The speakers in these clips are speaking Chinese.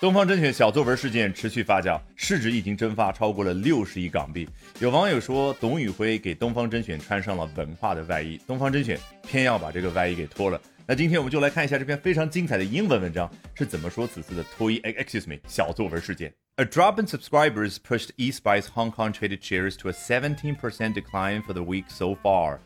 东方甄选小作文事件持续发酵，市值已经蒸发超过了60亿港币。有网友说，董宇辉给东方甄选穿上了文化的外衣，东方甄选偏要把这个外衣给脱了。那今天我们就来看一下这篇非常精彩的英文文章是怎么说此次的小作文事件。A drop in subscribers pushed East Buy's Hong Kong traded shares to a 17% decline for the week so far.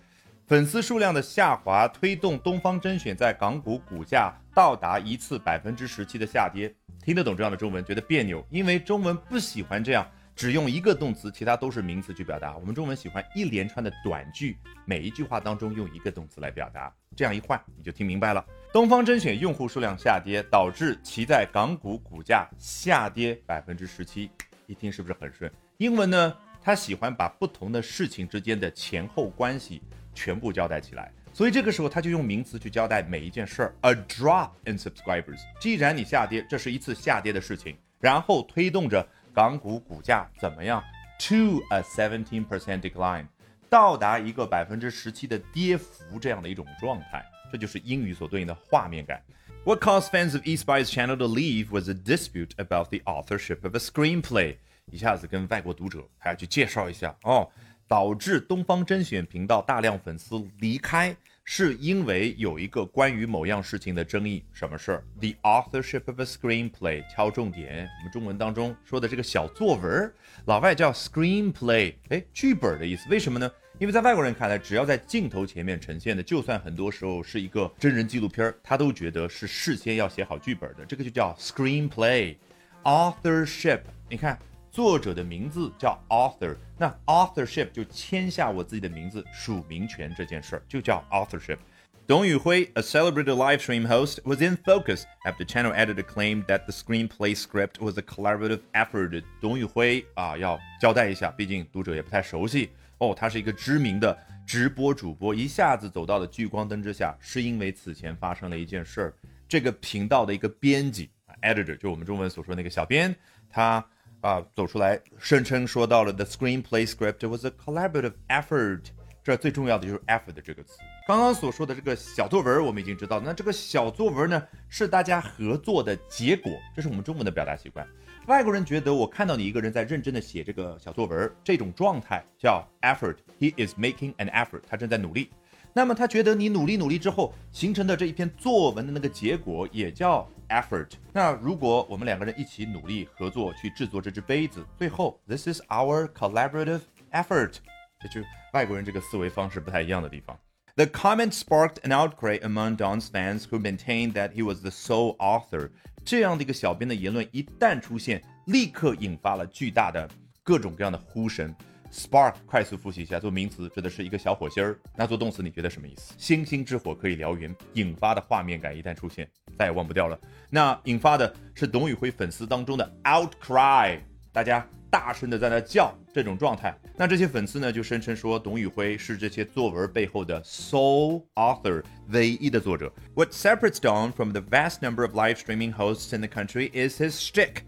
粉丝数量的下滑推动东方甄选在港股股价到达一次 17% 的下跌。听得懂这样的中文觉得别扭，因为中文不喜欢这样只用一个动词其他都是名词去表达，我们中文喜欢一连串的短句，每一句话当中用一个动词来表达，这样一换你就听明白了。东方甄选用户数量下跌导致其在港股股价下跌 17%， 一听是不是很顺？英文呢，它喜欢把不同的事情之间的前后关系全部交代起来，所以这个时候他就用名词去交代每一件事儿。A drop in subscribers， 既然你下跌，这是一次下跌的事情，然后推动着港股股价怎么样 ？To a 17% decline， 到达一个 17% 的跌幅这样的一种状态，这就是英语所对应的画面感。What caused fans of East Buy's channel to leave was a dispute about the authorship of a screenplay。一下子跟外国读者还要去介绍一下哦。导致东方甄选频道大量粉丝离开，是因为有一个关于某样事情的争议。什么事？ The authorship of a screenplay， 敲重点，我们中文当中说的这个小作文，老外叫 screenplay， 剧本的意思。为什么呢？因为在外国人看来，只要在镜头前面呈现的，就算很多时候是一个真人纪录片，他都觉得是事先要写好剧本的，这个就叫 screenplay。 authorship， 你看作者的名字叫 author， 那 authorship 就签下我自己的名字署名权这件事就叫 authorship。 Dong Yuhui, a celebrated live stream host, was in focus after channel editor claimed that the screenplay script was a collaborative effort。 董宇辉要交代一下，毕竟读者也不太熟悉哦，他是一个知名的直播主播，一下子走到了聚光灯之下，是因为此前发生了一件事。这个频道的一个编辑 editor， 就我们中文所说的那个小编，他走出来声称说到了 The screenplay script was a collaborative effort， 这最重要的就是 effort 这个词。刚刚所说的这个小作文我们已经知道，那这个小作文呢是大家合作的结果，这是我们中文的表达习惯。外国人觉得我看到你一个人在认真的写这个小作文，这种状态叫 effort， He is making an effort， 他正在努力。那么他觉得你努力之后形成的这一篇作文的那个结果也叫effort。 那如果我们两个人一起努力合作去制作这只杯子，最后 This is our collaborative effort， 这就是外国人这个思维方式不太一样的地方。 The comment sparked an outcry among Dong's fans who maintained that he was the sole author。 这样的一个小编的言论一旦出现，立刻引发了巨大的各种各样的呼声。Spark 快速复习一下，做名词指的是一个小火星儿，那做动词你觉得什么意思？星星之火可以燎原，引发的画面感一旦出现，再也忘不掉了。那引发的是董宇辉粉丝当中的 outcry， 大家大声的在那叫这种状态。那这些粉丝呢就声称说董宇辉是这些作文背后的 sole author， 唯一的作者。What separates Dong from the vast number of live streaming hosts in the country is his shtick.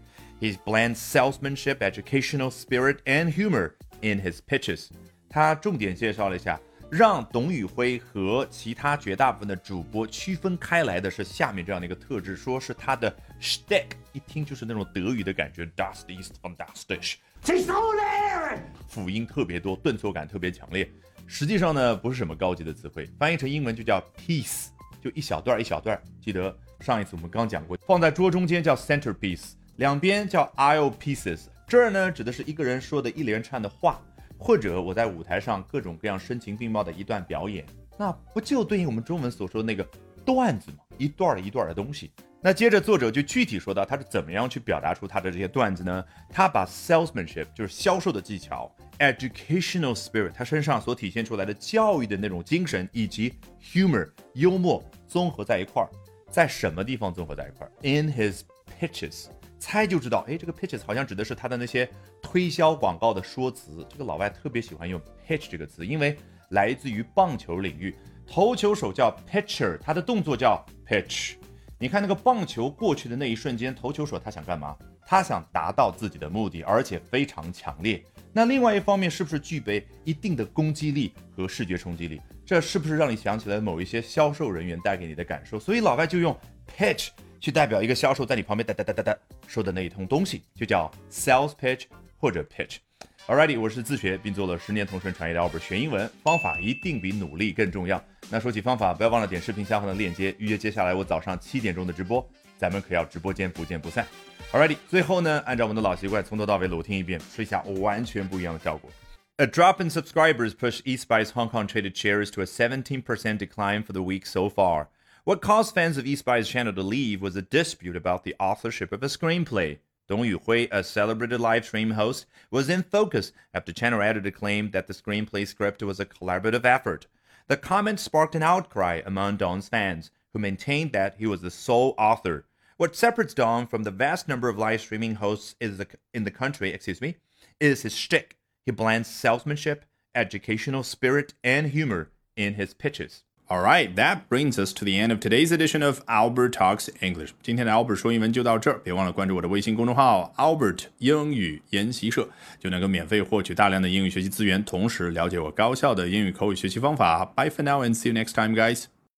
He blends salesmanship, educational spirit, and humor.In his pitches， 他重点介绍了一下，让董宇辉和其他绝大部分的主播区分开来的是下面这样的一个特质，说是他的 shtick， 一听就是那种德语的感觉 ，das ist fantastisch， 辅音特别多，顿挫感特别强烈。实际上呢，不是什么高级的词汇，翻译成英文就叫 piece， 就一小段一小段。记得上一次我们刚讲过，放在桌中间叫 centerpiece， 两边叫 aisle pieces。这儿呢指的是一个人说的一连串的话，或者我在舞台上各种各样声情并茂的一段表演，那不就对应我们中文所说的那个段子吗？一段一段的东西。那接着作者就具体说到他是怎么样去表达出他的这些段子呢？他把 salesmanship 就是销售的技巧， educational spirit 他身上所体现出来的教育的那种精神，以及 humor 幽默综合在一块儿。在什么地方综合在一块儿？ In his pitches，猜就知道，这个 pitches 好像指的是他的那些推销广告的说辞。这个老外特别喜欢用 pitch 这个词，因为来自于棒球领域，投球手叫 pitcher， 他的动作叫 pitch。 你看那个棒球过去的那一瞬间，投球手他想干嘛？他想达到自己的目的，而且非常强烈。那另外一方面，是不是具备一定的攻击力和视觉冲击力？这是不是让你想起来某一些销售人员带给你的感受？所以老外就用 pitch去代表一个销售在你旁边哒哒哒哒哒说的那一通东西，就叫 sales pitch 或者 pitch。Alrighty， 我是自学并做了10年同声传译的 Albert 学英文，方法一定比努力更重要。那说起方法，不要忘了点视频下方的链接预约接下来我早上7点钟的直播，咱们可要直播间不见不散。Alrighty， 最后呢，按照我们的老习惯，从头到尾裸听一遍，吹下完全不一样的效果。A drop in subscribers pushed East Buy's Hong Kong traded shares to a 17% decline for the week so far. What caused fans of East Buy's channel to leave was a dispute about the authorship of a screenplay. Dong Yuhui, a celebrated live stream host, was in focus after channel editor claimed that the screenplay script was a collaborative effort. The comment sparked an outcry among Dong's fans, who maintained that he was the sole author. What separates Dong from the vast number of live streaming hosts in the country is his shtick.He blends salesmanship, educational spirit, and humor in his pitches. All right, that brings us to the end of today's edition of Albert Talks English. 今天的 Albert 说英文就到这儿，别忘了关注我的微信公众号 Albert 英语研习社，就能够免费获取大量的英语学习资源，同时了解我高效的英语口语学习方法。Bye for now and see you next time, guys.